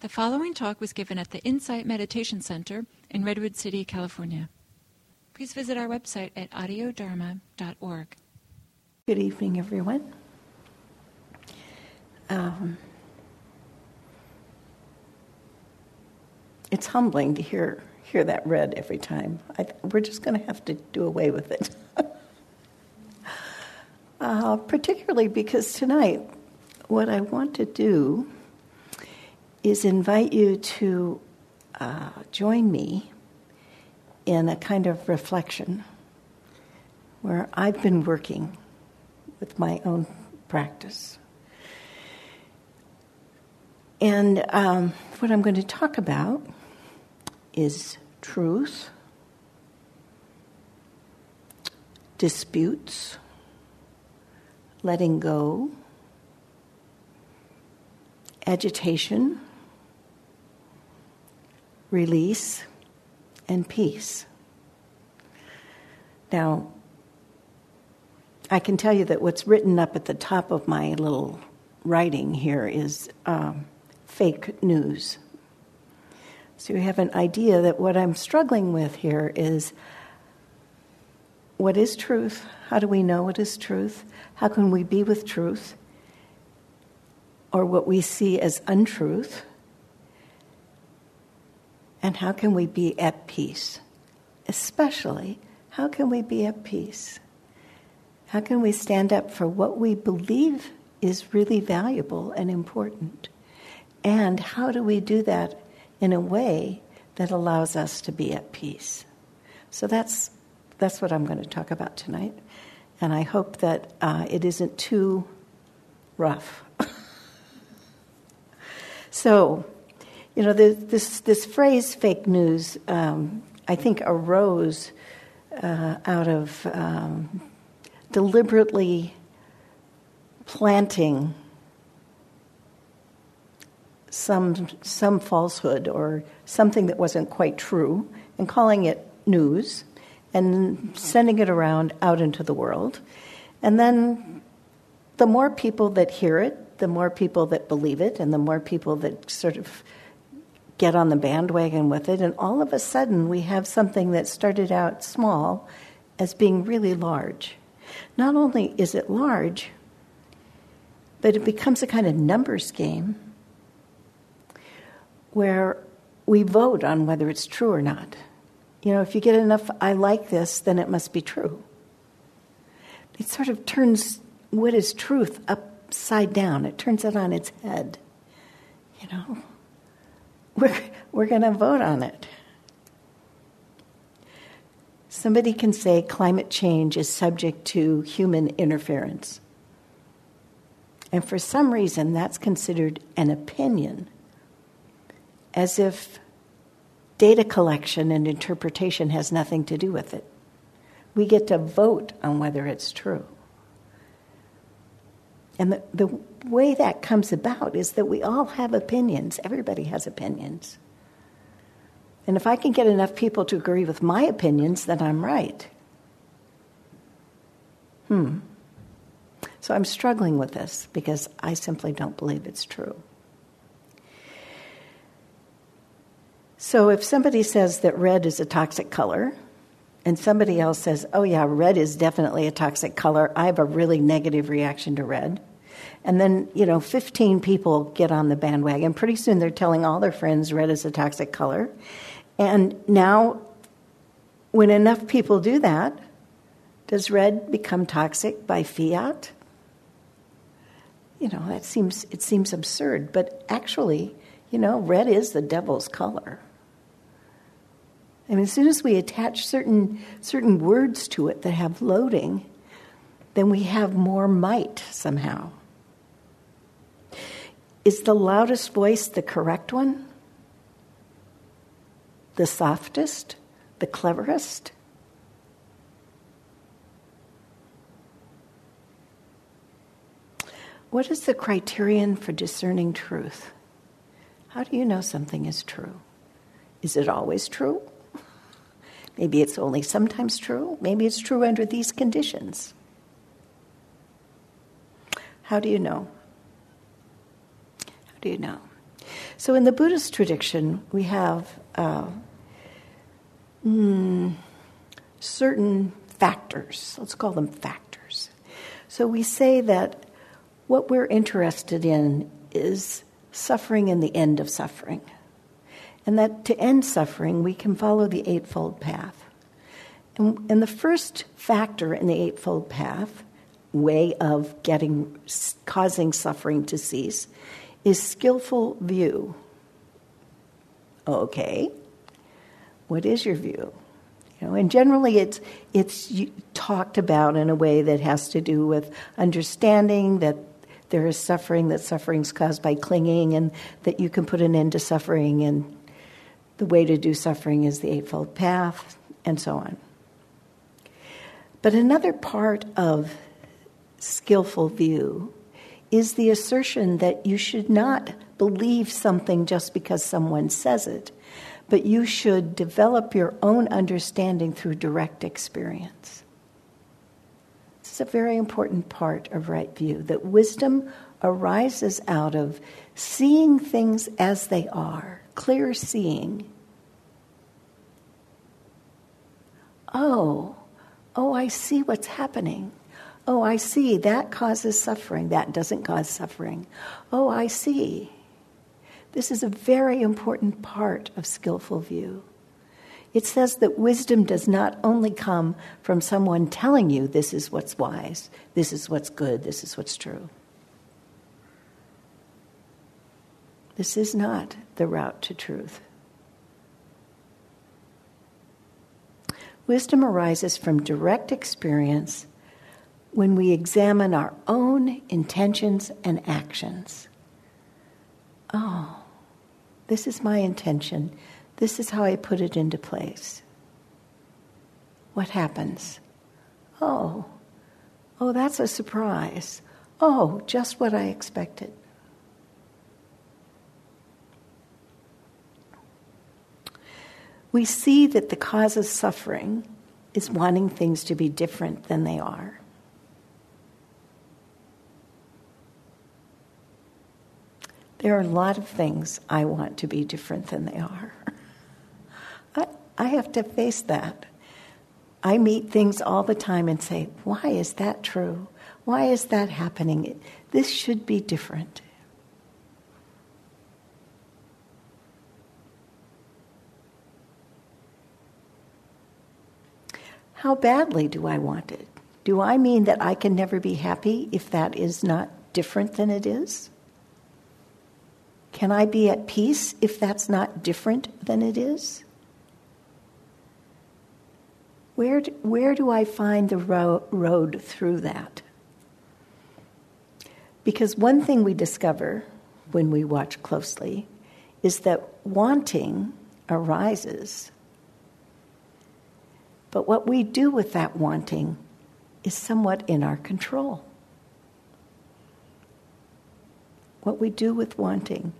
The following talk was given at the Insight Meditation Center in Redwood City, California. Please visit our website at audiodharma.org. Good evening, everyone. It's humbling to hear that read every time. We're just going to have to do away with it. Particularly because tonight, what I want to do is invite you to join me in a kind of reflection where I've been working with my own practice. And what I'm going to talk about is truth, disputes, letting go, agitation, release, and peace. Now, I can tell you that what's written up at the top of my little writing here is fake news. So you have an idea that what I'm struggling with here is, what is truth? How do we know what is truth? How can we be with truth? Or what we see as untruth? And how can we be at peace? Especially, how can we be at peace? How can we stand up for what we believe is really valuable and important? And how do we do that in a way that allows us to be at peace? So that's what I'm going to talk about tonight. And I hope that it isn't too rough. So, you know, this phrase, fake news, I think arose out of deliberately planting some falsehood or something that wasn't quite true and calling it news and sending it around out into the world. And then the more people that hear it, the more people that believe it, and the more people that sort of get on the bandwagon with it, and all of a sudden we have something that started out small as being really large. Not only is it large, but it becomes a kind of numbers game where we vote on whether it's true or not. You know, if you get enough, I like this, then it must be true. It sort of turns what is truth upside down. It turns it on its head. You know, we're going to vote on it. Somebody can say climate change is subject to human interference. And for some reason, that's considered an opinion, as if data collection and interpretation has nothing to do with it. We get to vote on whether it's true. And the way that comes about is that we all have opinions. Everybody has opinions. And if I can get enough people to agree with my opinions, then I'm right. So I'm struggling with this because I simply don't believe it's true. So if somebody says that red is a toxic color, and somebody else says, oh yeah, red is definitely a toxic color, I have a really negative reaction to red. And then, you know, 15 people get on the bandwagon. Pretty soon they're telling all their friends red is a toxic color. And now, when enough people do that, does red become toxic by fiat? You know, it seems absurd, but actually, you know, red is the devil's color. I mean, as soon as we attach certain words to it that have loading, then we have more might somehow. Is the loudest voice the correct one? The softest? The cleverest? What is the criterion for discerning truth? How do you know something is true? Is it always true? Maybe it's only sometimes true. Maybe it's true under these conditions. How do you know? So in the Buddhist tradition, we have certain factors. Let's call them factors. So we say that what we're interested in is suffering and the end of suffering. And that to end suffering, we can follow the Eightfold Path. And the first factor in the Eightfold Path, way of causing suffering to cease, is skillful view. Okay, what is your view? You know, and generally, it's talked about in a way that has to do with understanding that there is suffering, that suffering's caused by clinging, and that you can put an end to suffering, and the way to do suffering is the Eightfold Path, and so on. But another part of skillful view is the assertion that you should not believe something just because someone says it, but you should develop your own understanding through direct experience. This is a very important part of right view, that wisdom arises out of seeing things as they are, clear seeing. Oh, I see what's happening. Oh, I see, that causes suffering. That doesn't cause suffering. Oh, I see. This is a very important part of skillful view. It says that wisdom does not only come from someone telling you this is what's wise, this is what's good, this is what's true. This is not the route to truth. Wisdom arises from direct experience when we examine our own intentions and actions. Oh, this is my intention. This is how I put it into place. What happens? Oh, that's a surprise. Oh, just what I expected. We see that the cause of suffering is wanting things to be different than they are. There are a lot of things I want to be different than they are. I have to face that. I meet things all the time and say, why is that true? Why is that happening? This should be different. How badly do I want it? Do I mean that I can never be happy if that is not different than it is? Can I be at peace if that's not different than it is? Where do I find the road through that? Because one thing we discover when we watch closely is that wanting arises. But what we do with that wanting is somewhat in our control. What we do with wanting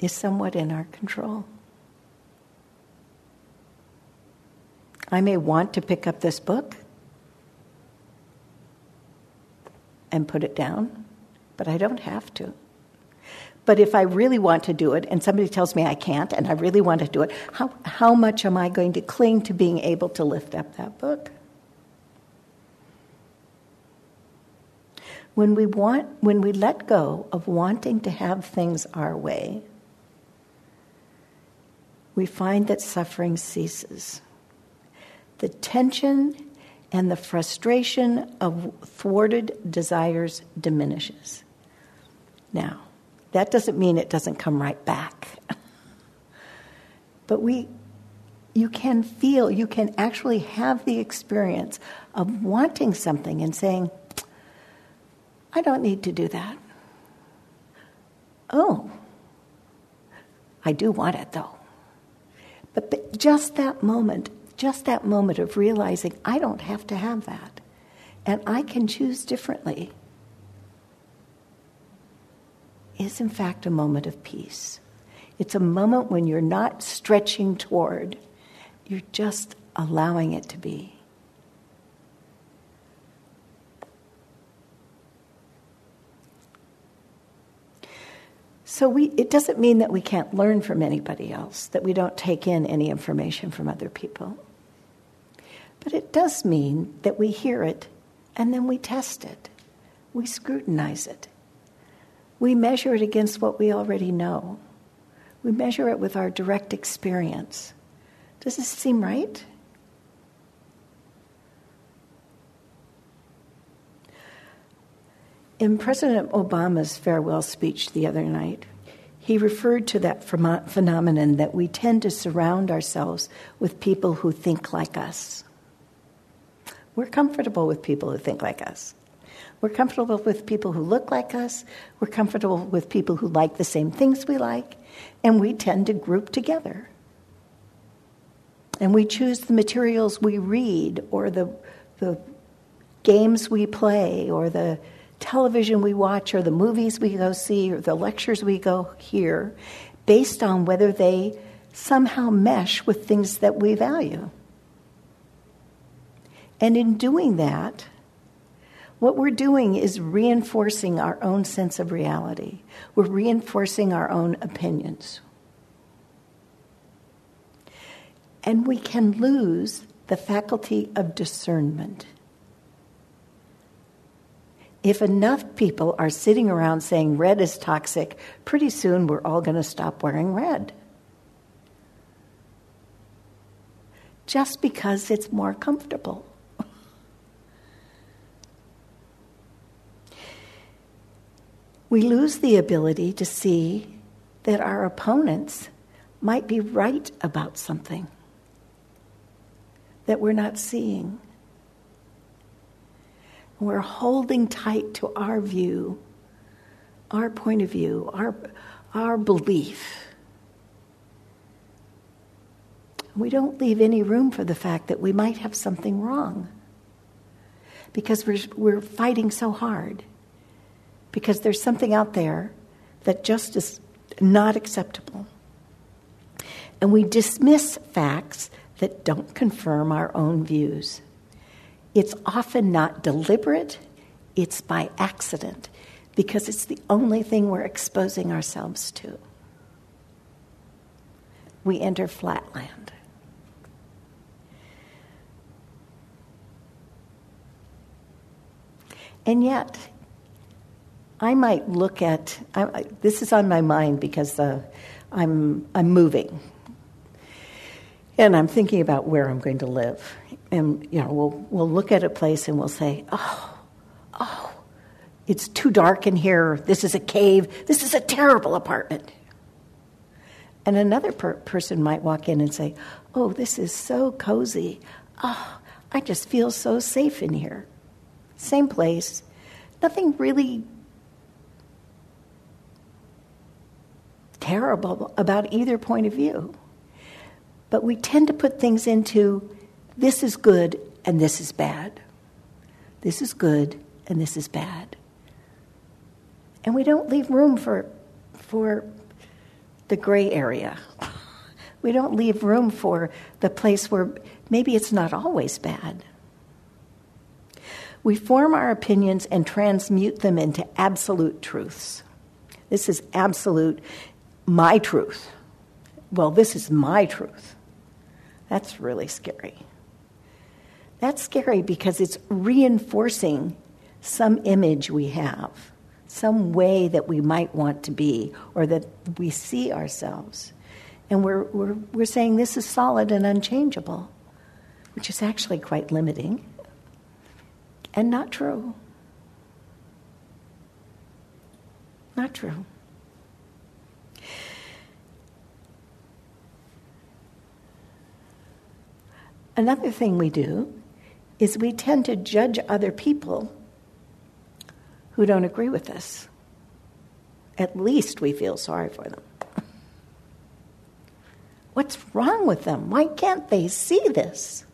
is somewhat in our control. I may want to pick up this book and put it down, but I don't have to. But if I really want to do it, and somebody tells me I can't, and I really want to do it, how much am I going to cling to being able to lift up that book? When we let go of wanting to have things our way, we find that suffering ceases. The tension and the frustration of thwarted desires diminishes. Now, that doesn't mean it doesn't come right back. But you can actually have the experience of wanting something and saying, I don't need to do that. Oh, I do want it though. But just that moment of realizing I don't have to have that, and I can choose differently, is in fact a moment of peace. It's a moment when you're not stretching toward, you're just allowing it to be. So it doesn't mean that we can't learn from anybody else, that we don't take in any information from other people. But it does mean that we hear it and then we test it. We scrutinize it. We measure it against what we already know. We measure it with our direct experience. Does this seem right? In President Obama's farewell speech the other night, he referred to that phenomenon that we tend to surround ourselves with people who think like us. We're comfortable with people who think like us. We're comfortable with people who look like us. We're comfortable with people who like the same things we like. And we tend to group together. And we choose the materials we read or the games we play or the television we watch or the movies we go see or the lectures we go hear based on whether they somehow mesh with things that we value. And in doing that, what we're doing is reinforcing our own sense of reality. We're reinforcing our own opinions. And we can lose the faculty of discernment. If enough people are sitting around saying red is toxic, pretty soon we're all going to stop wearing red. Just because it's more comfortable. We lose the ability to see that our opponents might be right about something that we're not seeing. We're holding tight to our view, our point of view, our belief. We don't leave any room for the fact that we might have something wrong because we're fighting so hard. Because there's something out there that just is not acceptable. And we dismiss facts that don't confirm our own views. It's often not deliberate, it's by accident, because it's the only thing we're exposing ourselves to. We enter flatland. And yet, I might look at, this is on my mind because I'm moving. And I'm thinking about where I'm going to live. And, we'll look at a place and we'll say, oh, it's too dark in here. This is a cave. This is a terrible apartment. And another person might walk in and say, oh, this is so cozy. Oh, I just feel so safe in here. Same place. Nothing really terrible about either point of view. But we tend to put things into this is good and this is bad. This is good and this is bad. And we don't leave room for the gray area. We don't leave room for the place where maybe it's not always bad. We form our opinions and transmute them into absolute truths. This is absolute. My truth. Well, this is my truth. That's really scary. That's scary because it's reinforcing some image we have, some way that we might want to be or that we see ourselves. And we're saying this is solid and unchangeable, which is actually quite limiting and not true. Not true. Another thing we do is we tend to judge other people who don't agree with us. At least we feel sorry for them. What's wrong with them? Why can't they see this?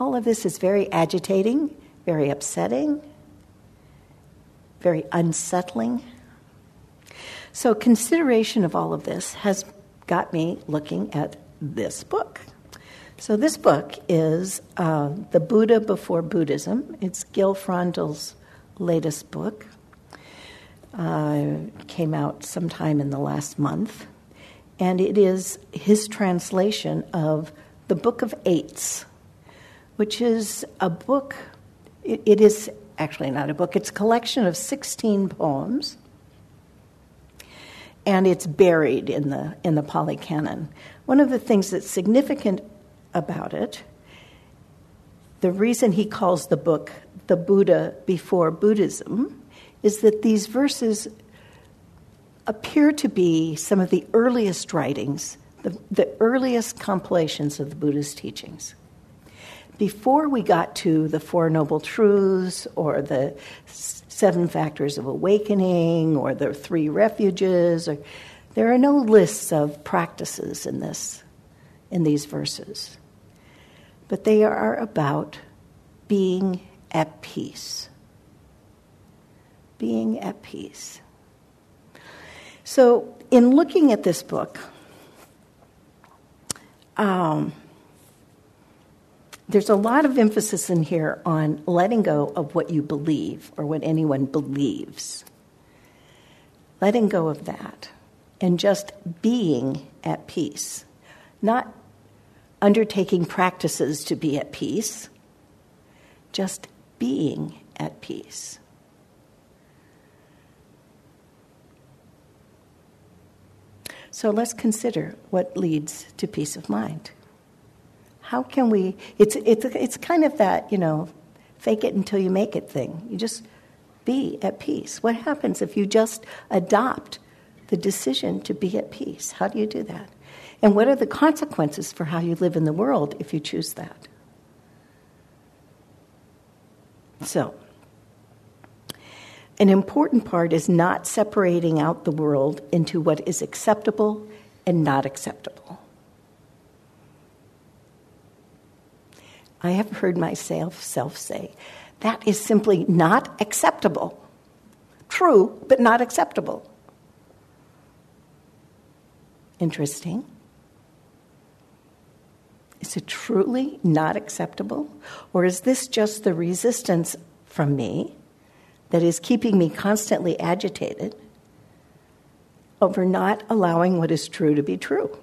All of this is very agitating, very upsetting, very unsettling. So consideration of all of this has got me looking at this book. So this book is The Buddha Before Buddhism. It's Gil Frondel's latest book. came out sometime in the last month, and it is his translation of The Book of Eights, which is a book, it is actually not a book, it's a collection of 16 poems, and it's buried in the Pali canon. One of the things that's significant about it, the reason he calls the book The Buddha Before Buddhism, is that these verses appear to be some of the earliest writings, the earliest compilations of the Buddha's teachings. Before we got to the Four Noble Truths or the Seven Factors of Awakening or the Three Refuges, or, there are no lists of practices in these verses. But they are about being at peace. Being at peace. So in looking at this book, there's a lot of emphasis in here on letting go of what you believe or what anyone believes. Letting go of that and just being at peace. Not undertaking practices to be at peace, just being at peace. So let's consider what leads to peace of mind. How can we, it's kind of that, fake it until you make it thing. You just be at peace. What happens if you just adopt the decision to be at peace? How do you do that? And what are the consequences for how you live in the world if you choose that? So, an important part is not separating out the world into what is acceptable and not acceptable. I have heard myself say, that is simply not acceptable. True, but not acceptable. Interesting. Is it truly not acceptable? Or is this just the resistance from me that is keeping me constantly agitated over not allowing what is true to be true?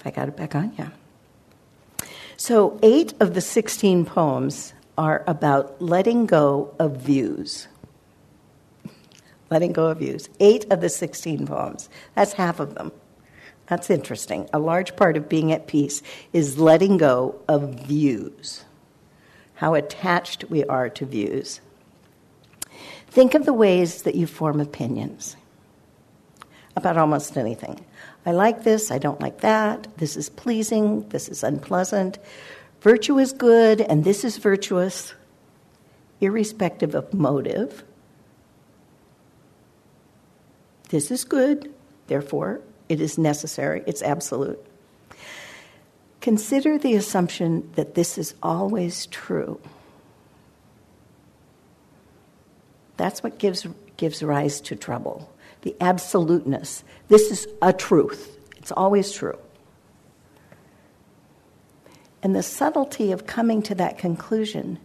If I got it back on, yeah. So 8 of the 16 poems are about letting go of views. Letting go of views. 8 of the 16 poems. That's half of them. That's interesting. A large part of being at peace is letting go of views. How attached we are to views. Think of the ways that you form opinions about almost anything. I like this, I don't like that. This is pleasing, this is unpleasant. Virtue is good, and this is virtuous, irrespective of motive. This is good, therefore it is necessary, it's absolute. Consider the assumption that this is always true. That's what gives rise to trouble, the absoluteness. This is a truth, it's always true. And the subtlety of coming to that conclusion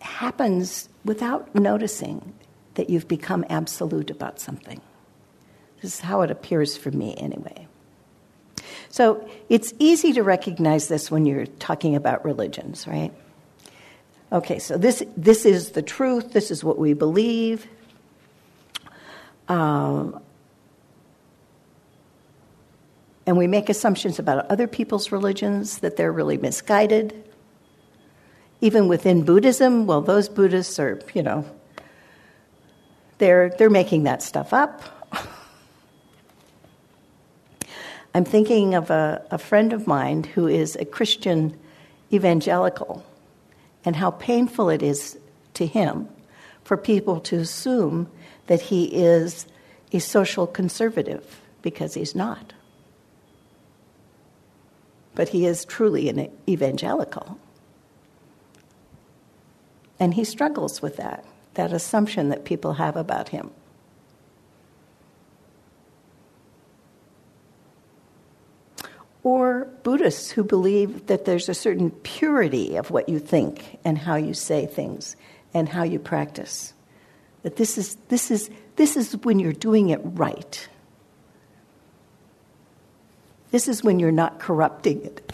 happens without noticing that you've become absolute about something. This is how it appears for me anyway. So it's easy to recognize this when you're talking about religions, right? Okay, so this is the truth. This is what we believe. And we make assumptions about other people's religions, that they're really misguided. Even within Buddhism, well, those Buddhists are, they're making that stuff up. I'm thinking of a friend of mine who is a Christian evangelical, and how painful it is to him for people to assume that he is a social conservative, because he's not. But he is truly an evangelical. And he struggles with that assumption that people have about him. Or Buddhists who believe that there's a certain purity of what you think and how you say things and how you practice. That this is when you're doing it right. This is when you're not corrupting it.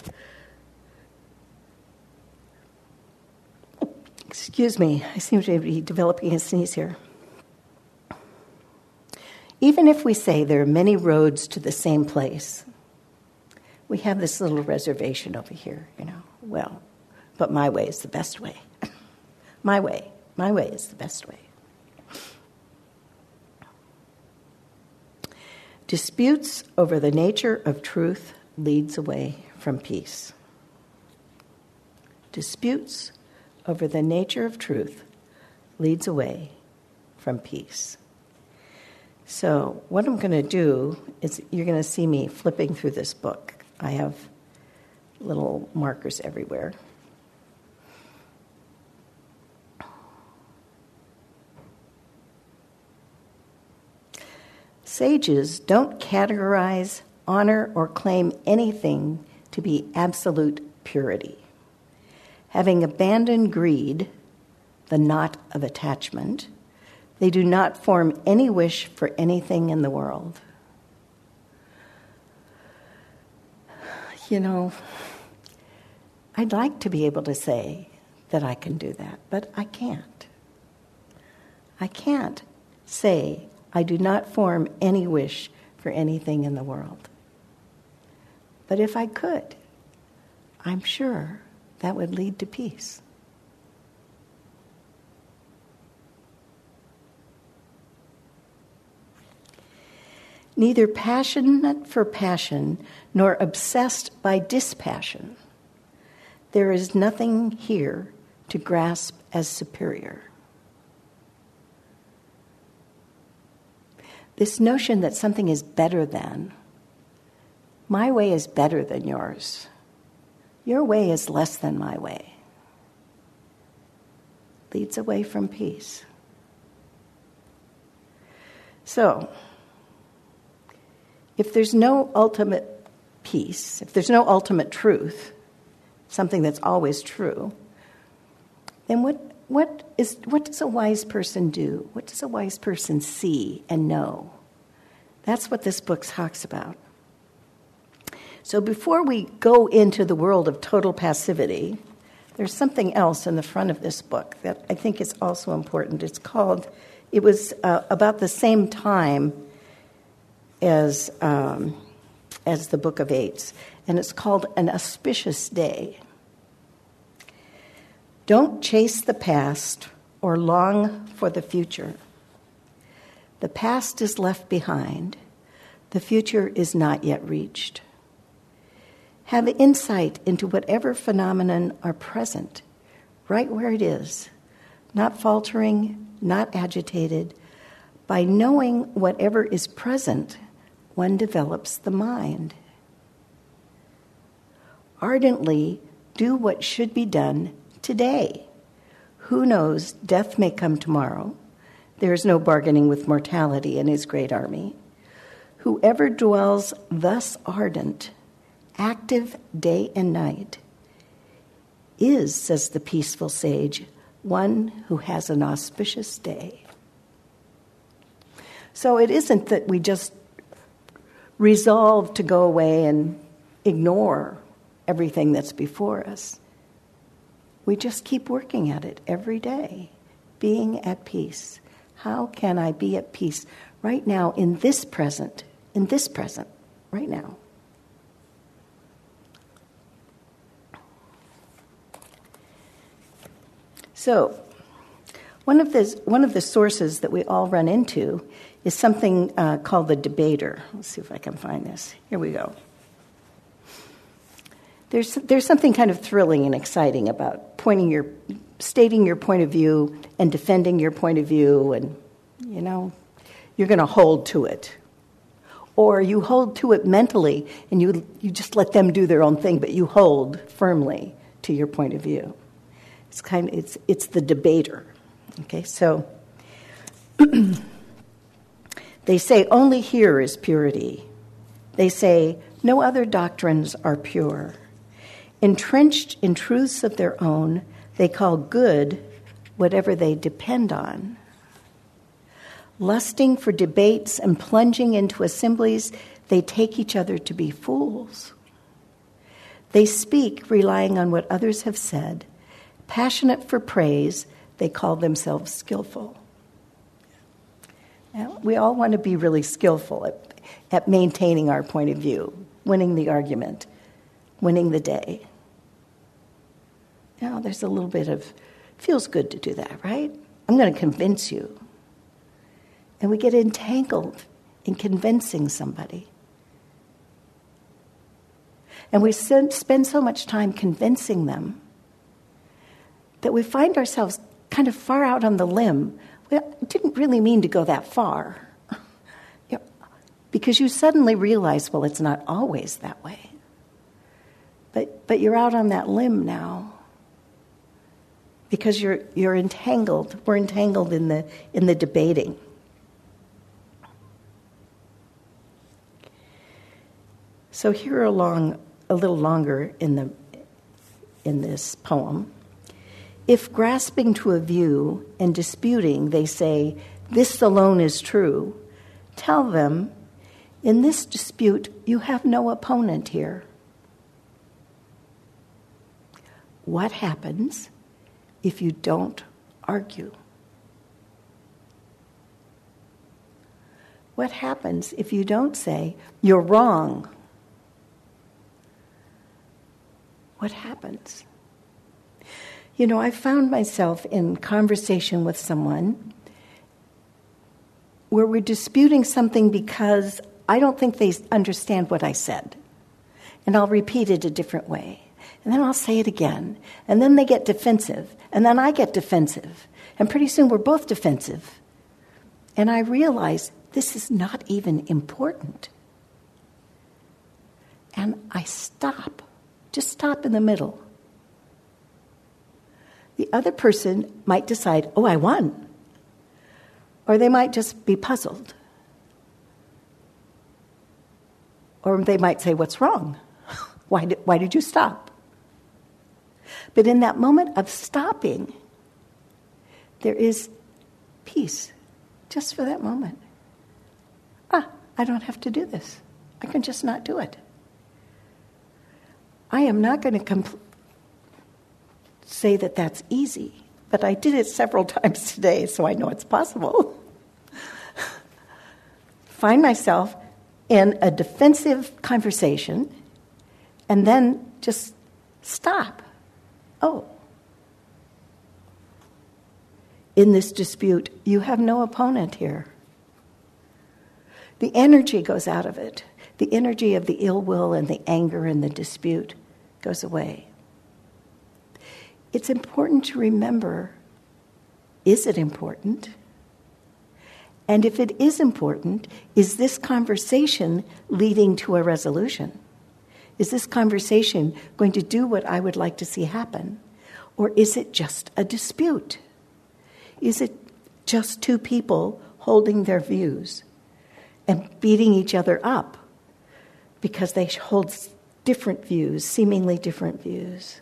Excuse me, I seem to be developing a sneeze here. Even if we say there are many roads to the same place, we have this little reservation over here, you know. Well, but my way is the best way. My way is the best way. Disputes over the nature of truth leads away from peace. Disputes over the nature of truth leads away from peace. So what I'm going to do is you're going to see me flipping through this book. I have little markers everywhere. Sages don't categorize, honor, or claim anything to be absolute purity. Having abandoned greed, the knot of attachment, they do not form any wish for anything in the world. You know, I'd like to be able to say that I can do that, but I can't. I can't say I do not form any wish for anything in the world. But if I could, I'm sure that would lead to peace. Neither passionate for passion nor obsessed by dispassion, there is nothing here to grasp as superior. This notion that something is better than, my way is better than yours. Your way is less than my way, leads away from peace. So, if there's no ultimate peace, if there's no ultimate truth, something that's always true, then what does a wise person do? What does a wise person see and know? That's what this book talks about. So before we go into the world of total passivity, there's something else in the front of this book that I think is also important. It's called, it was about the same time as the Book of Eights, and it's called An Auspicious Day. Don't chase the past or long for the future. The past is left behind. The future is not yet reached. Have insight into whatever phenomenon are present, right where it is, not faltering, not agitated. By knowing whatever is present, one develops the mind. Ardently do what should be done today. Who knows, death may come tomorrow. There is no bargaining with mortality in his great army. Whoever dwells thus ardent, active day and night, is, says the peaceful sage, one who has an auspicious day. So it isn't that we just resolve to go away and ignore everything that's before us. We just keep working at it every day, being at peace. How can I be at peace right now in this present, right now? So one of the sources that we all run into is something called the debater. Let's see if I can find this. Here we go. There's something kind of thrilling and exciting about stating your point of view and defending your point of view, and you know you're going to hold to it, or you hold to it mentally and you just let them do their own thing, but you hold firmly to your point of view. It's the debater. Okay, so they say only here is purity. They say No other doctrines are pure. Entrenched in truths of their own, they call good whatever they depend on. Lusting for debates and plunging into assemblies, they take each other to be fools. They speak relying on what others have said. Passionate for praise, they call themselves skillful. Now, we all want to be really skillful at maintaining our point of view, winning the argument, winning the day. Now, there's a little bit of, feels good to do that, right? I'm going to convince you. And we get entangled in convincing somebody. And we spend so much time convincing them that we find ourselves kind of far out on the limb. We didn't really mean to go that far. Because you suddenly realize, well, it's not always that way. But you're out on that limb now because you're entangled. We're entangled in the debating. So here along a little longer in this poem. If grasping to a view and disputing, they say, this alone is true, tell them, in this dispute, you have no opponent here. What happens if you don't argue? What happens if you don't say, you're wrong? What happens? You know, I found myself in conversation with someone where we're disputing something because I don't think they understand what I said. And I'll repeat it a different way. And then I'll say it again. And then they get defensive. And then I get defensive. And pretty soon we're both defensive. And I realize this is not even important. And I stop. Just stop in the middle. The other person might decide, oh, I won. Or they might just be puzzled. Or they might say, what's wrong? Why did you stop? But in that moment of stopping, there is peace just for that moment. I don't have to do this. I can just not do it. I am not going to say that that's easy, but I did it several times today, so I know it's possible. Find myself in a defensive conversation, and then just stop. Oh. In this dispute, you have no opponent here. The energy goes out of it. The energy of the ill will and the anger and the dispute goes away. It's important to remember, is it important? And if it is important, is this conversation leading to a resolution? Is this conversation going to do what I would like to see happen? Or is it just a dispute? Is it just two people holding their views and beating each other up because they hold different views, seemingly different views?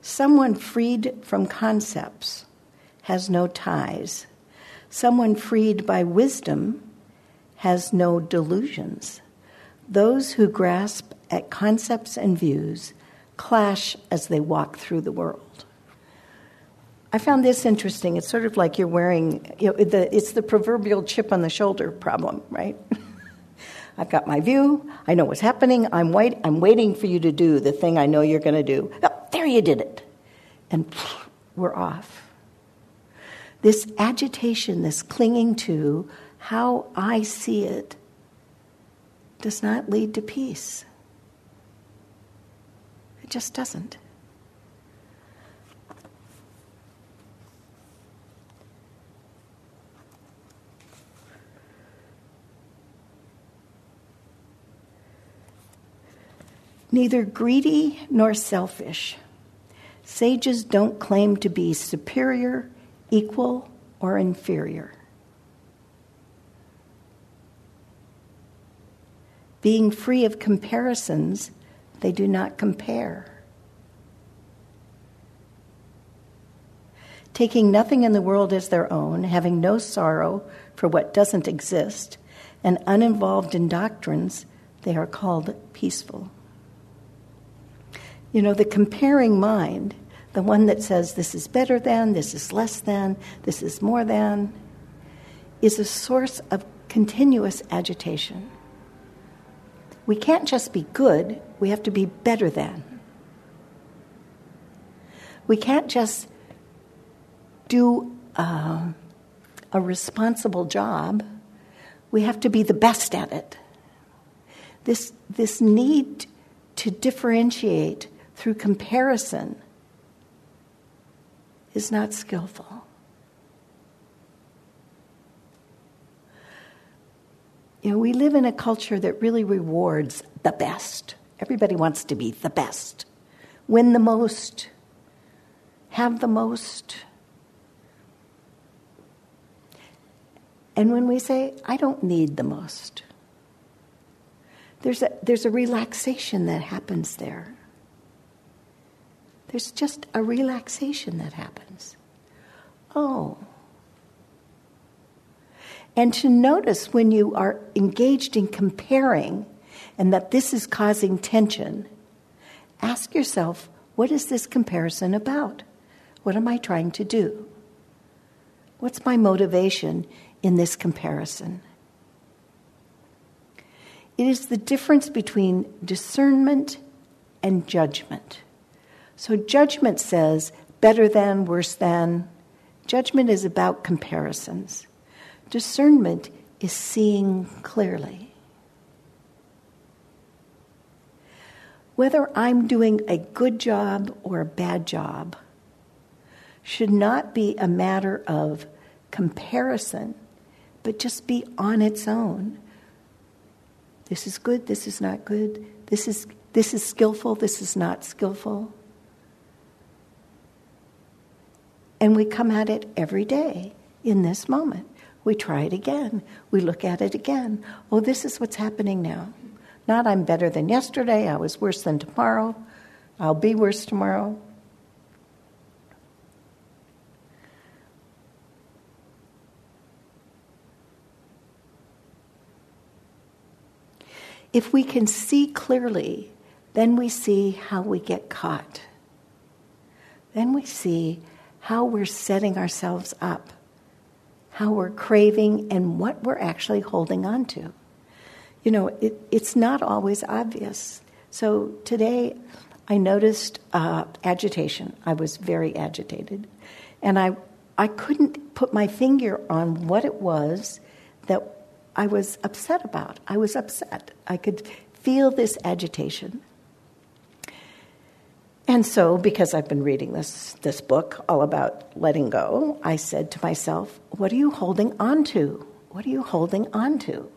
Someone freed from concepts has no ties. Someone freed by wisdom has no delusions. Those who grasp at concepts and views clash as they walk through the world. I found this interesting. It's sort of like you're wearing, it's the proverbial chip on the shoulder problem, right? I've got my view. I know what's happening. I'm waiting for you to do the thing I know you're going to do. Oh, there you did it. And we're off. This agitation, this clinging to how I see it, does not lead to peace. It just doesn't. neither greedy nor selfish. Sages don't claim to be superior, equal, or inferior. Being free of comparisons, they do not compare. Taking nothing in the world as their own, having no sorrow for what doesn't exist, and uninvolved in doctrines, they are called peaceful. You know, the comparing mind, the one that says this is better than, this is less than, this is more than, is a source of continuous agitation. We can't just be good, we have to be better than. We can't just do a responsible job, we have to be the best at it. This need to differentiate through comparison is not skillful. You know, we live in a culture that really rewards the best. Everybody wants to be the best. Win the most. Have the most. And when we say, I don't need the most, there's a relaxation that happens there. There's just a relaxation that happens. Oh. And to notice when you are engaged in comparing and that this is causing tension, ask yourself, what is this comparison about? What am I trying to do? What's my motivation in this comparison? It is the difference between discernment and judgment. So judgment says better than, worse than. Judgment is about comparisons. Discernment is seeing clearly. Whether I'm doing a good job or a bad job should not be a matter of comparison, but just be on its own. This is good, this is not good, this is skillful, this is not skillful. And we come at it every day in this moment. We try it again. We look at it again. Oh, this is what's happening now. Not I'm better than yesterday. I was worse than tomorrow. I'll be worse tomorrow. If we can see clearly, then we see how we get caught. Then we see how we're setting ourselves up, how we're craving, and what we're actually holding on to. You know, it's not always obvious. So today I noticed agitation. I was very agitated. And I couldn't put my finger on what it was that I was upset about. I was upset. I could feel this agitation. And so, because I've been reading this book all about letting go, I said to myself, what are you holding on to? What are you holding on to?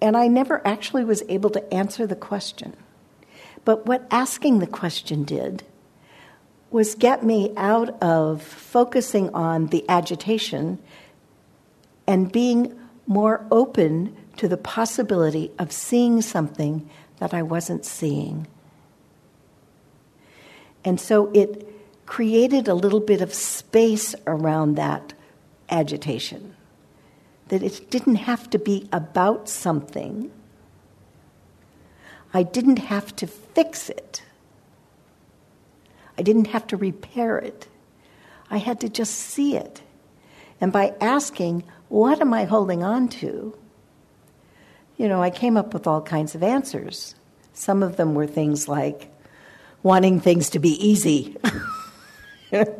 And I never actually was able to answer the question. But what asking the question did was get me out of focusing on the agitation and being more open to the possibility of seeing something that I wasn't seeing. And so it created a little bit of space around that agitation, that it didn't have to be about something. I didn't have to fix it. I didn't have to repair it. I had to just see it. And by asking, what am I holding on to? You know, I came up with all kinds of answers. Some of them were things like wanting things to be easy. You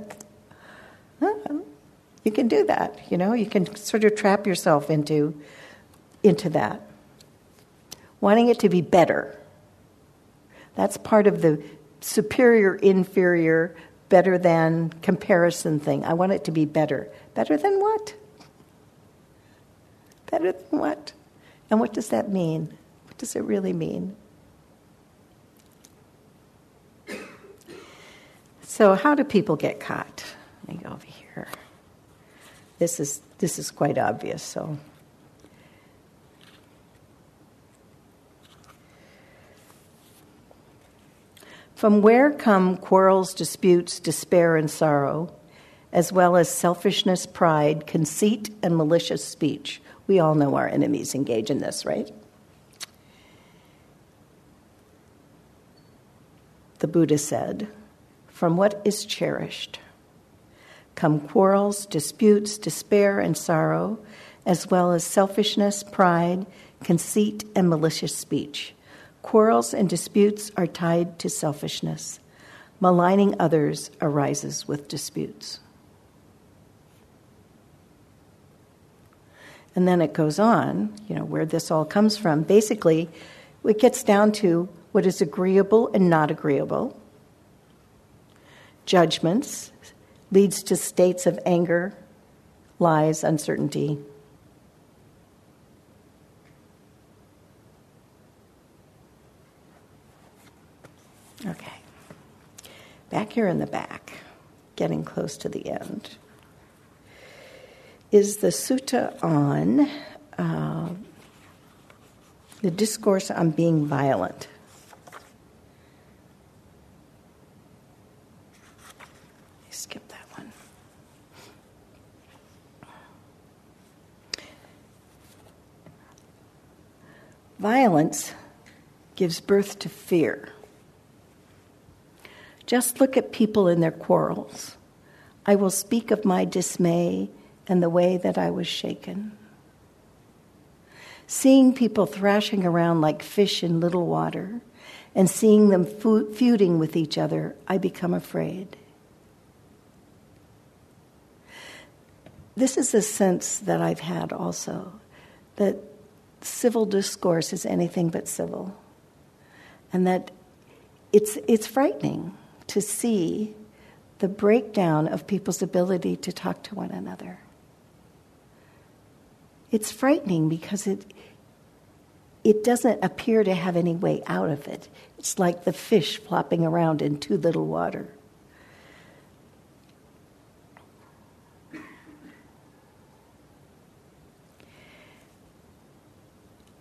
can do that, you know. You can sort of trap yourself into that. Wanting it to be better. That's part of the superior, inferior, better than comparison thing. I want it to be better. Better than what? Better than what? And what does that mean? What does it really mean? So how do people get caught? Let me go over here. This is quite obvious, so. From where come quarrels, disputes, despair, and sorrow, as well as selfishness, pride, conceit, and malicious speech. We all know our enemies engage in this, right? The Buddha said, "From what is cherished come quarrels, disputes, despair, and sorrow, as well as selfishness, pride, conceit, and malicious speech." Quarrels and disputes are tied to selfishness. Maligning others arises with disputes. And then it goes on, you know, where this all comes from. Basically, it gets down to what is agreeable and not agreeable. Judgments leads to states of anger, lies, uncertainty. Okay. Back here in the back, getting close to the end, is the sutta on the discourse on being violent. I skipped that one. Violence gives birth to fear. Just look at people in their quarrels. I will speak of my dismay and the way that I was shaken. Seeing people thrashing around like fish in little water and seeing them feuding with each other, I become afraid. This is a sense that I've had also, that civil discourse is anything but civil, and that it's frightening to see the breakdown of people's ability to talk to one another. It's frightening because it doesn't appear to have any way out of it. It's like the fish flopping around in too little water.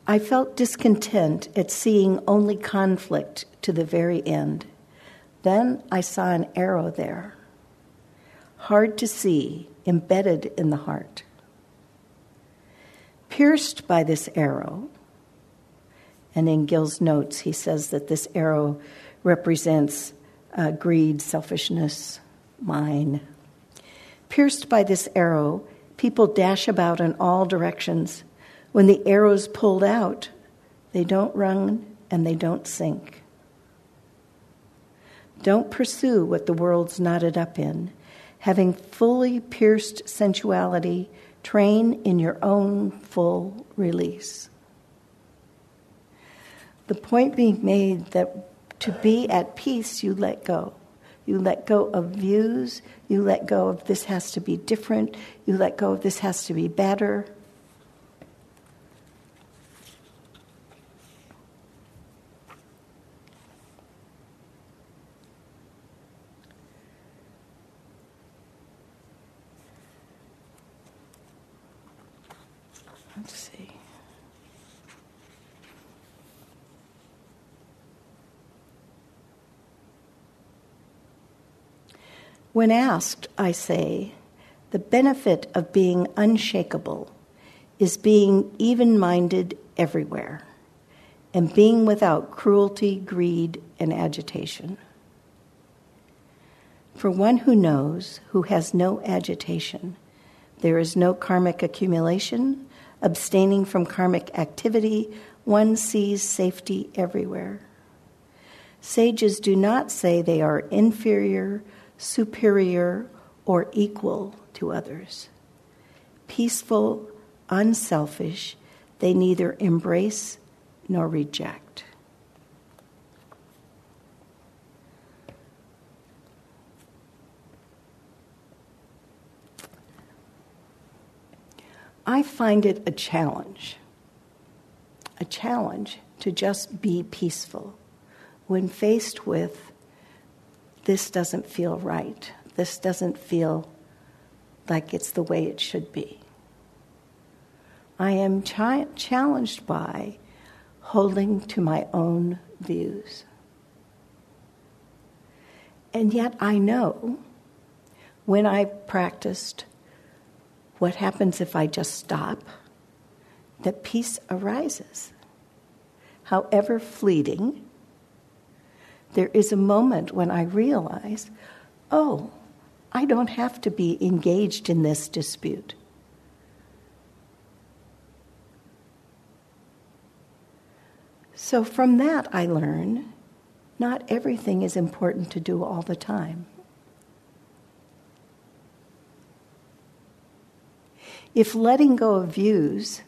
I felt discontent at seeing only conflict to the very end. Then I saw an arrow there, hard to see, embedded in the heart. Pierced by this arrow, and in Gill's notes he says that this arrow represents greed, selfishness, mine. Pierced by this arrow, people dash about in all directions. When the arrow's pulled out, they don't run and they don't sink. Don't pursue what the world's knotted up in. Having fully pierced sensuality, train in your own full release. The point being made that to be at peace, you let go. You let go of views. You let go of this has to be different. You let go of this has to be better. When asked, I say, the benefit of being unshakable is being even-minded everywhere and being without cruelty, greed, and agitation. For one who knows, who has no agitation, there is no karmic accumulation. Abstaining from karmic activity, one sees safety everywhere. Sages do not say they are inferior, superior, or equal to others. Peaceful, unselfish, they neither embrace nor reject. I find it a challenge to just be peaceful when faced with this doesn't feel right, this doesn't feel like it's the way it should be. I am challenged by holding to my own views. And yet I know when I've practiced what happens if I just stop, that peace arises. However fleeting, there is a moment when I realize, oh, I don't have to be engaged in this dispute. So from that I learn, not everything is important to do all the time. If letting go of views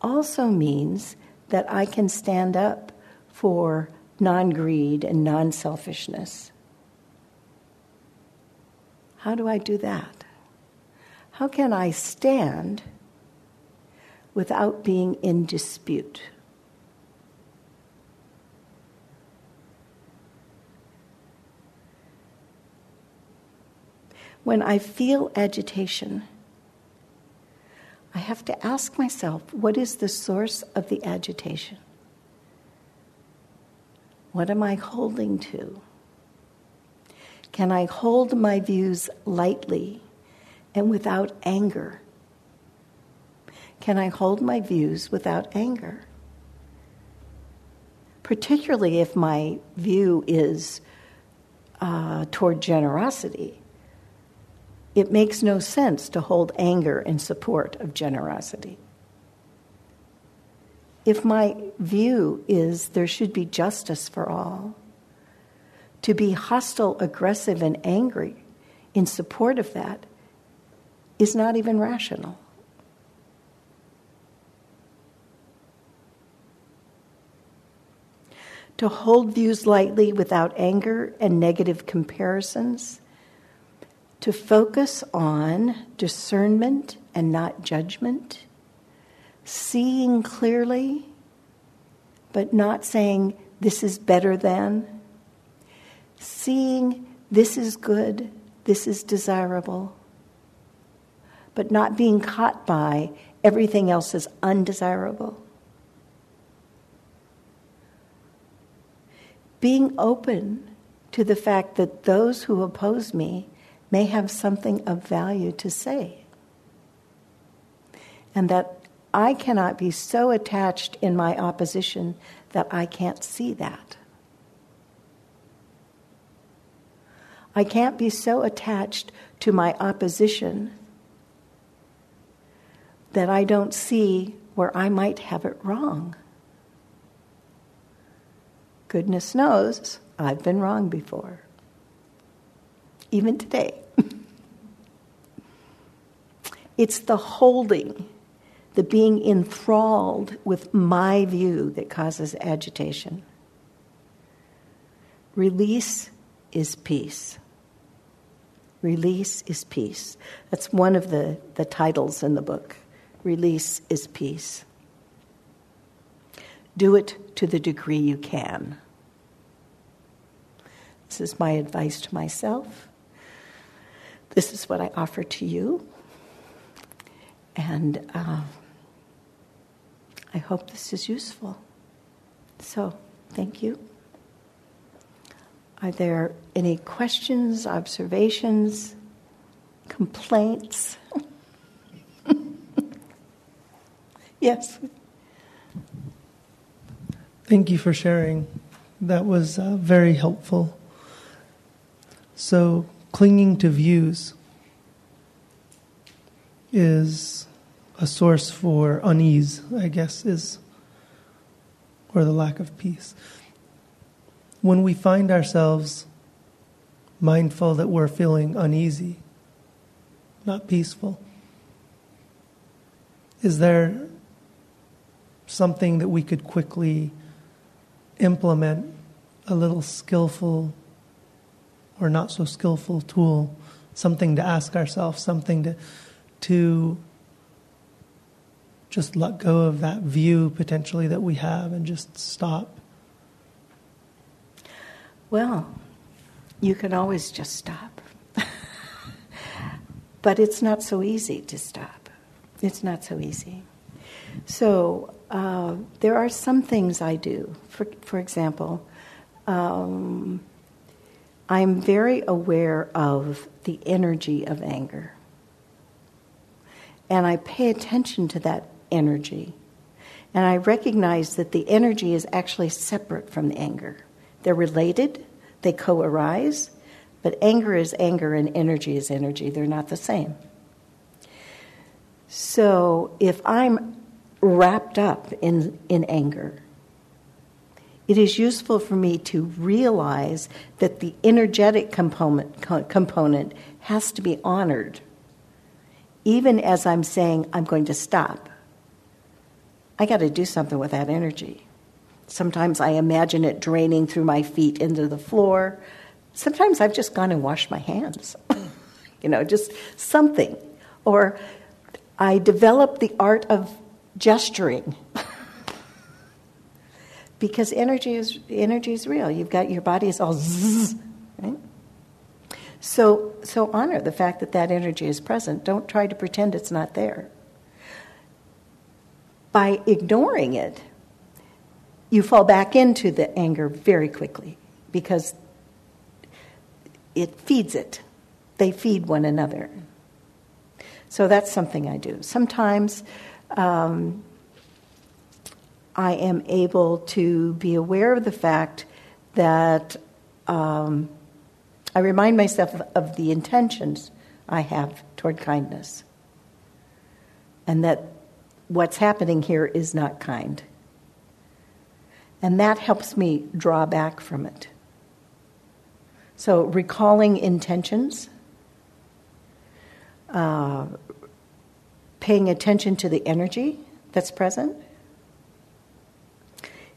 also means that I can stand up for non-greed and non-selfishness, how do I do that? How can I stand without being in dispute? When I feel agitation, I have to ask myself, what is the source of the agitation? What am I holding to? Can I hold my views lightly and without anger? Can I hold my views without anger? Particularly if my view is toward generosity, it makes no sense to hold anger in support of generosity. If my view is there should be justice for all, to be hostile, aggressive, and angry in support of that is not even rational. To hold views lightly without anger and negative comparisons, to focus on discernment and not judgment, seeing clearly but not saying this is better than, seeing this is good, this is desirable, but not being caught by everything else is undesirable. Being open to the fact that those who oppose me may have something of value to say, and that I cannot be so attached in my opposition that I can't see that. I can't be so attached to my opposition that I don't see where I might have it wrong. Goodness knows, I've been wrong before. Even today. It's the holding, the being enthralled with my view that causes agitation. Release is peace. Release is peace. That's one of the titles in the book. Release is peace. Do it to the degree you can. This is my advice to myself. This is what I offer to you. And I hope this is useful. So, thank you. Are there any questions, observations, complaints? Yes. Thank you for sharing. That was very helpful. So, clinging to views is a source for unease, I guess, or the lack of peace. When we find ourselves mindful that we're feeling uneasy, not peaceful, is there something that we could quickly implement, a little skillful or not so skillful tool, something to ask ourselves, something to just let go of that view potentially that we have and just stop? Well, you can always just stop. But it's not so easy to stop. It's not so easy. So there are some things I do. For example, I'm very aware of the energy of anger. And I pay attention to that energy. And I recognize that the energy is actually separate from the anger. They're related, they co-arise, but anger is anger and energy is energy. They're not the same. So if I'm wrapped up in anger, it is useful for me to realize that the energetic component has to be honored. Even as I'm saying, I'm going to stop, I got to do something with that energy. Sometimes I imagine it draining through my feet into the floor. Sometimes I've just gone and washed my hands, just something. Or I develop the art of gesturing. Because energy is real. You've got your body is all zzz, right? So honor the fact that that energy is present. Don't try to pretend it's not there. By ignoring it, you fall back into the anger very quickly because it feeds it. They feed one another. So that's something I do. Sometimes I am able to be aware of the fact that I remind myself of the intentions I have toward kindness. And that what's happening here is not kind. And that helps me draw back from it. So recalling intentions, paying attention to the energy that's present,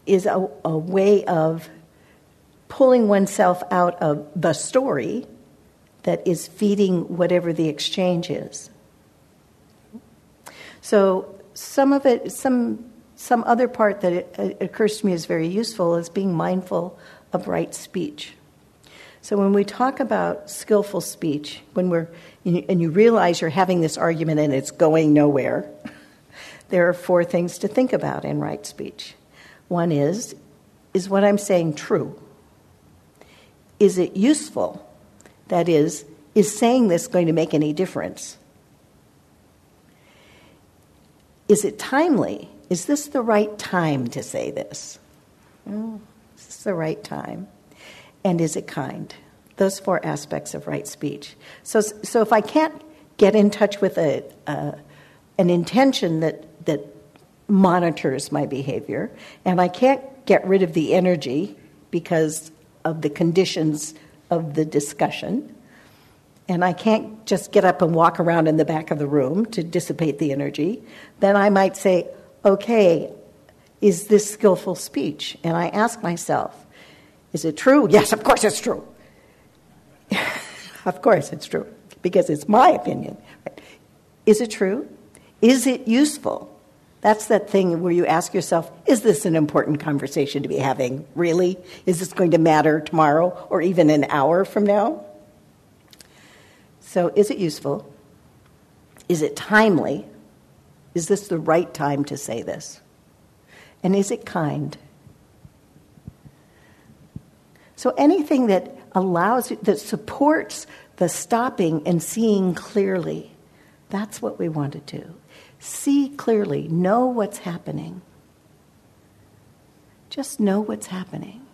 is a way of pulling oneself out of the story that is feeding whatever the exchange is. So some of it, some other part that it occurs to me is very useful is being mindful of right speech. So when we talk about skillful speech, when we're and you realize you're having this argument and it's going nowhere, there are four things to think about in right speech. One is what I'm saying true? Is it useful? That is saying this going to make any difference? Is it timely? Is this the right time to say this? Is this the right time? And is it kind? Those four aspects of right speech. So if I can't get in touch with an intention that monitors my behavior, and I can't get rid of the energy because of the conditions of the discussion, and I can't just get up and walk around in the back of the room to dissipate the energy, then I might say, okay, is this skillful speech? And I ask myself, is it true? Yes, of course it's true. Of course it's true, because it's my opinion. Is it true? Is it useful? That's that thing where you ask yourself, is this an important conversation to be having? Really? Is this going to matter tomorrow or even an hour from now? So is it useful? Is it timely? Is this the right time to say this? And is it kind? So anything that allows, that supports the stopping and seeing clearly, that's what we want to do. See clearly, know what's happening. Just know what's happening.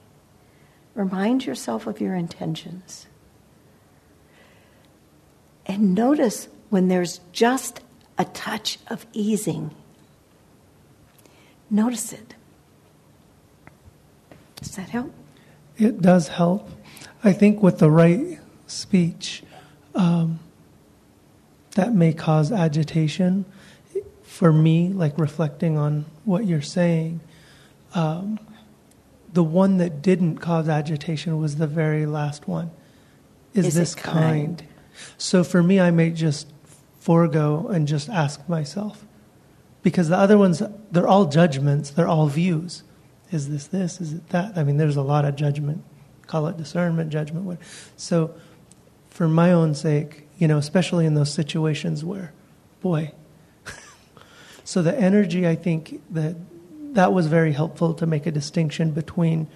Remind yourself of your intentions. And notice when there's just a touch of easing. Notice it. Does that help? It does help. I think with the right speech, that may cause agitation. For me, like reflecting on what you're saying, the one that didn't cause agitation was the very last one. Is this kind? So for me, I may just forego and just ask myself, Because the other ones, they're all judgments, they're all views. Is this this? Is it that? I mean, there's a lot of judgment. Call it discernment, judgment. Whatever. So for my own sake, you know, especially in those situations where, boy. So the energy, I think, that was very helpful to make a distinction between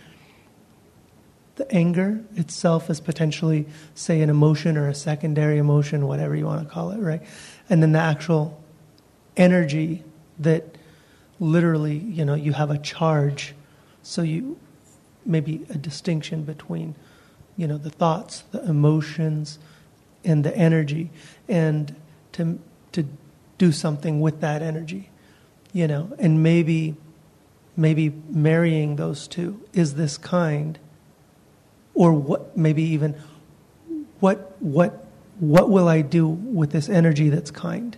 the anger itself as potentially, say, an emotion or a secondary emotion, whatever you want to call it, right? And then the actual energy that literally, you know, you have a charge. So you, maybe a distinction between, you know, the thoughts, the emotions, and the energy, and to do something with that energy, you know, and maybe marrying those two. Is this kind, or what? Maybe even what will I do with this energy that's kind,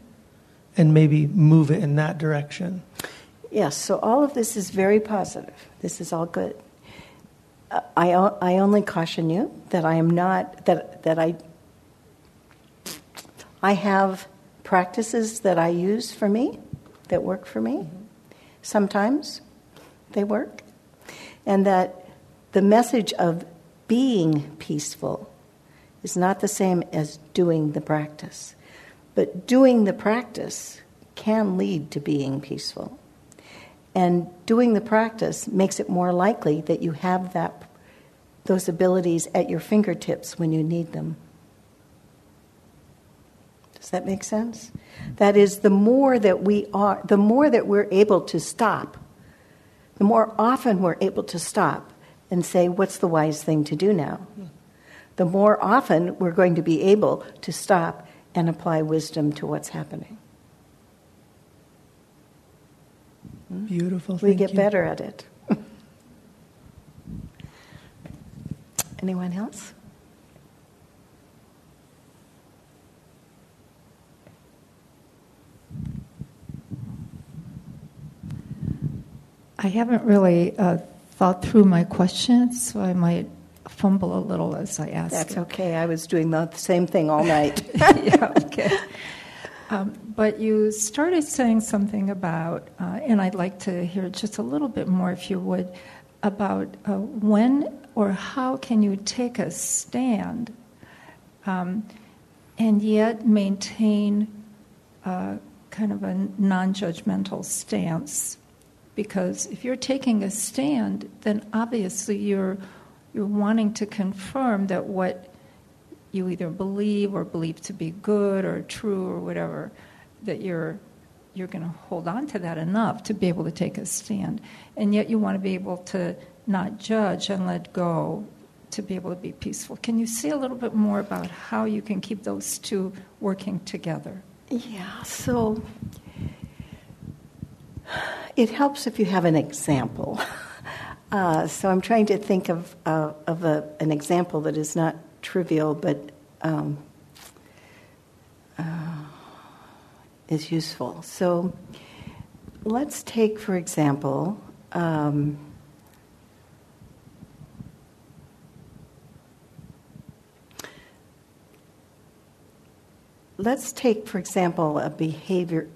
and maybe move it in that direction. Yes. So all of this is very positive. This is all good. I only caution you that I am not that I have practices that I use for me that work for me. Mm-hmm. Sometimes they work, and that the message of being peaceful is not the same as doing the practice. But doing the practice can lead to being peaceful. And doing the practice makes it more likely that you have those abilities at your fingertips when you need them. Does that make sense? That is, the more that we're able to stop, the more often we're able to stop and say, what's the wise thing to do now? The more often we're going to be able to stop and apply wisdom to what's happening. Beautiful. We get better at it. Anyone else? I haven't really thought through my questions, so I might fumble a little as I ask. That's okay. I was doing the same thing all night. Yeah, okay. But you started saying something about, and I'd like to hear just a little bit more, if you would, about when or how can you take a stand and yet maintain kind of a non-judgmental stance? Because if you're taking a stand, then obviously you're wanting to confirm that what you either believe or believe to be good or true or whatever, that you're going to hold on to that enough to be able to take a stand. And yet you want to be able to not judge and let go to be able to be peaceful. Can you say a little bit more about how you can keep those two working together? Yeah, so it helps if you have an example. So I'm trying to think of an example that is not trivial, but is useful. So let's take, for example, a behavior.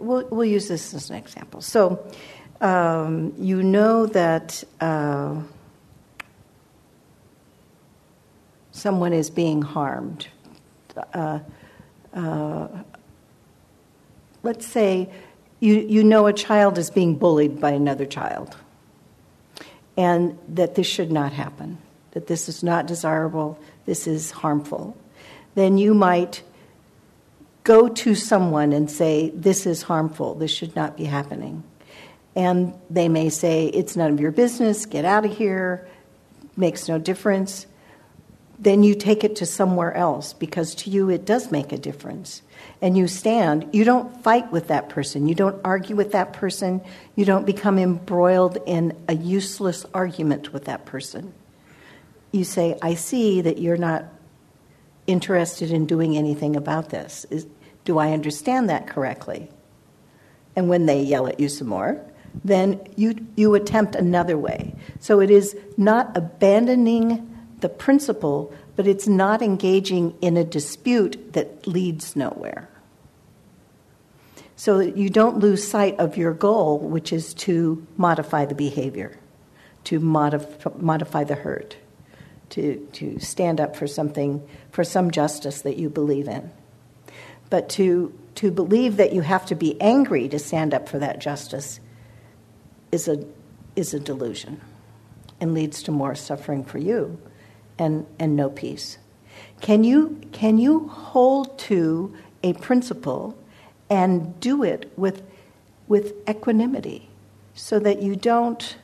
We'll use this as an example. So you know that someone is being harmed. Let's say you know a child is being bullied by another child, and that this should not happen, that this is not desirable, this is harmful. Then you might go to someone and say, this is harmful, this should not be happening. And they may say, it's none of your business, get out of here, makes no difference. Then you take it to somewhere else, because to you it does make a difference. And you stand, you don't fight with that person, you don't argue with that person, you don't become embroiled in a useless argument with that person. You say, I see that you're not interested in doing anything about this. Do I understand that correctly? And when they yell at you some more, then you attempt another way. So it is not abandoning the principle, but it's not engaging in a dispute that leads nowhere. so that you don't lose sight of your goal, which is to modify the behavior, to modify the hurt, to stand up for something, for some justice that you believe in. But to believe that you have to be angry to stand up for that justice is a delusion and leads to more suffering for you and no peace. Can you hold to a principle and do it with equanimity, so that you don't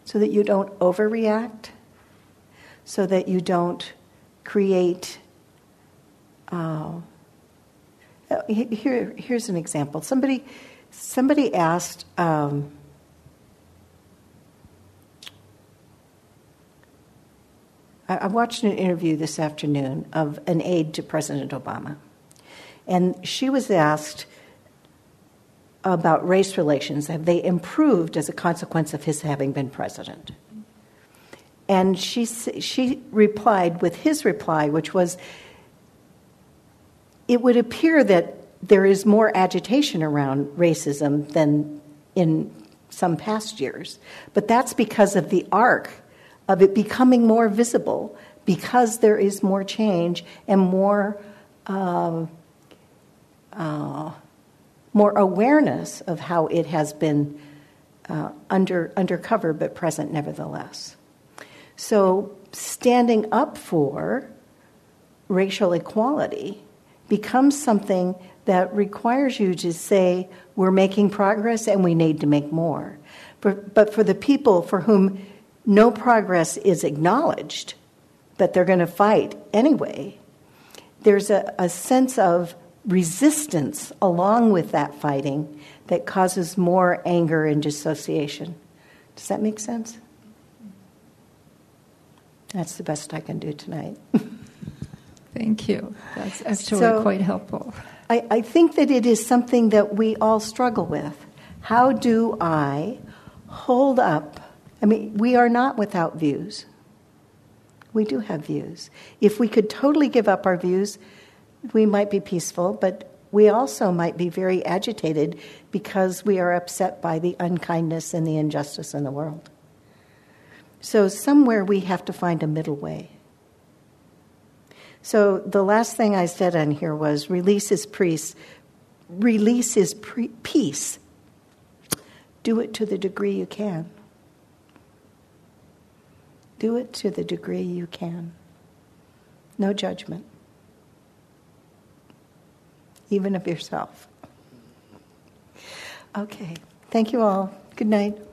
overreact, so that you don't create. Here's an example. Somebody asked. I watched an interview this afternoon of an aide to President Obama. And she was asked about race relations. Have they improved as a consequence of his having been president? And she replied with his reply, which was, it would appear that there is more agitation around racism than in some past years. But that's because of the arc of it becoming more visible, because there is more change and more awareness of how it has been undercover but present nevertheless. So standing up for racial equality becomes something that requires you to say, we're making progress and we need to make more. But for the people for whom no progress is acknowledged, but they're going to fight anyway, there's a sense of resistance along with that fighting that causes more anger and dissociation. Does that make sense? That's the best I can do tonight. Thank you. That's actually quite helpful. I think that it is something that we all struggle with. How do I hold up? I mean, we are not without views. We do have views. If we could totally give up our views, we might be peaceful, but we also might be very agitated because we are upset by the unkindness and the injustice in the world. So somewhere we have to find a middle way. So the last thing I said on here was release is peace. Do it to the degree you can. Do it to the degree you can. No judgment. Even of yourself. Okay. Thank you all. Good night.